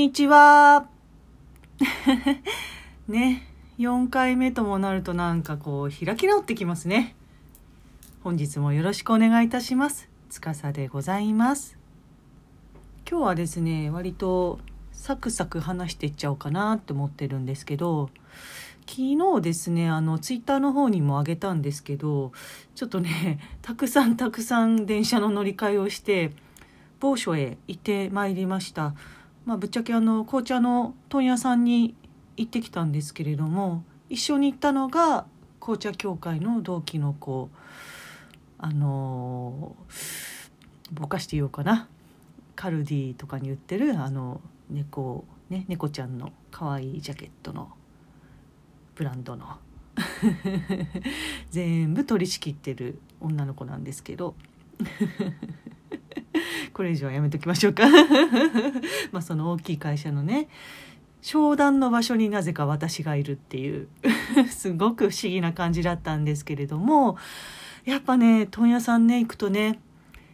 にちは。ね、4回目ともなるとなんかこう開き直ってきますね。本日もよろしくお願いいたします。司でございます。今日はですね、割とサクサク話していっちゃおうかなって思ってるんですけど、昨日ですね、ツイッターの方にもあげたんですけど、ちょっとね、たくさん電車の乗り換えをして、某所へ行ってまいりました。まあ、ぶっちゃけ紅茶の問屋さんに行ってきたんですけれども、一緒に行ったのが紅茶協会の同期の子、ぼかして言おうかな、カルディとかに売ってる猫ちゃんの可愛いジャケットのブランドの全部取り仕切ってる女の子なんですけどこれ以上はやめときましょうかまあその大きい会社のね、商談の場所になぜか私がいるっていうすごく不思議な感じだったんですけれども、やっぱね、問屋さんね、行くとね、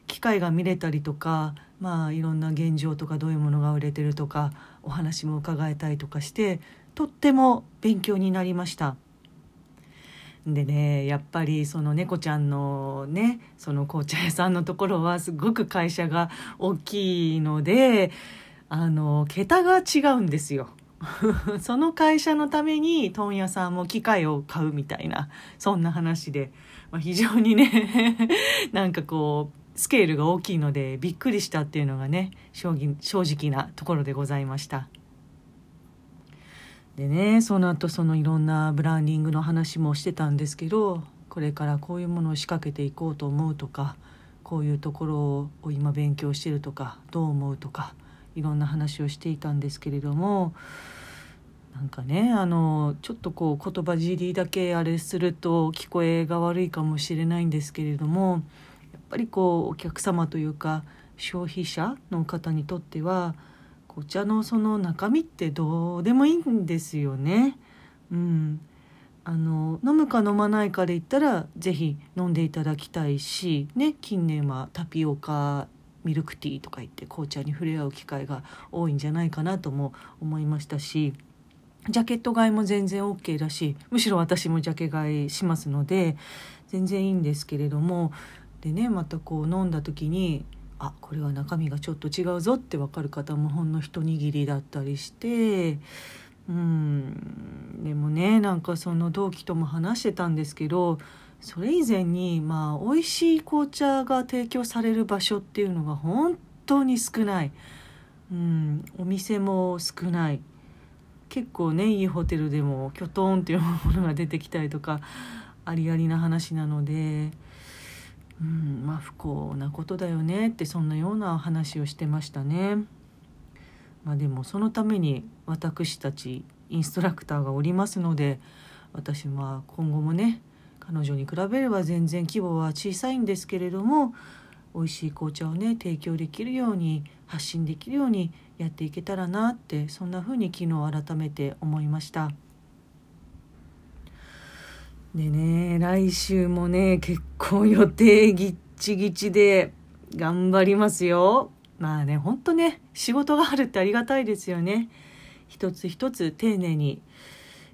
機械が見れたりとか、まあいろんな現状とか、どういうものが売れてるとか、お話も伺えたりとかして、とっても勉強になりました。でね、やっぱりその猫ちゃんのね、その紅茶屋さんのところはすごく会社が大きいので、桁が違うんですよその会社のために問屋さんも機械を買うみたいな、そんな話で、まあ、非常にねなんかこうスケールが大きいのでびっくりしたっていうのがね、正直なところでございました。でね、その後そのいろんなブランディングの話もしてたんですけど、これからこういうものを仕掛けていこうと思うとか、こういうところを今勉強してるとか、どう思うとか、いろんな話をしていたんですけれども、なんかね、ちょっとこう言葉尻だけあれすると聞こえが悪いかもしれないんですけれども、やっぱりこうお客様というか消費者の方にとっては、お茶のその中身ってどうでもいいんですよね。うん、飲むか飲まないかで言ったらぜひ飲んでいただきたいし、ね、近年はタピオカミルクティーとか言って紅茶に触れ合う機会が多いんじゃないかなとも思いましたし、ジャケット買いも全然 OK だし、むしろ私もジャケ買いしますので全然いいんですけれども、でね、またこう飲んだ時に、あ、これは中身がちょっと違うぞって分かる方もほんの一握りだったりして、でもね、なんかその同期とも話してたんですけど、それ以前にまあ美味しい紅茶が提供される場所っていうのが本当に少ない、お店も少ない、結構ね、いいホテルでもキョトンっていうものが出てきたりとか、ありありな話なので。まあ不幸なことだよねって、そんなような話をしてましたね。まあでもそのために私たちインストラクターがおりますので、私は今後もね、彼女に比べれば全然規模は小さいんですけれども、美味しい紅茶をね、提供できるように、発信できるようにやっていけたらなって、そんな風に昨日改めて思いました。でね、来週もね、結構予定ぎっちぎちで頑張りますよ。まあね、ほんとね、仕事があるってありがたいですよね。一つ一つ丁寧に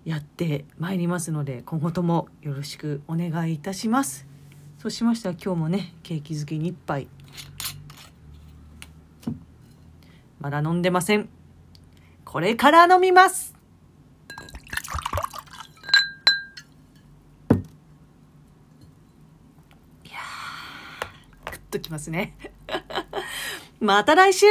やってまいりますので、今後ともよろしくお願いいたします。そうしましたら今日もね、ケーキ漬けに一杯、まだ飲んでません。これから飲みます。ときますねまた来週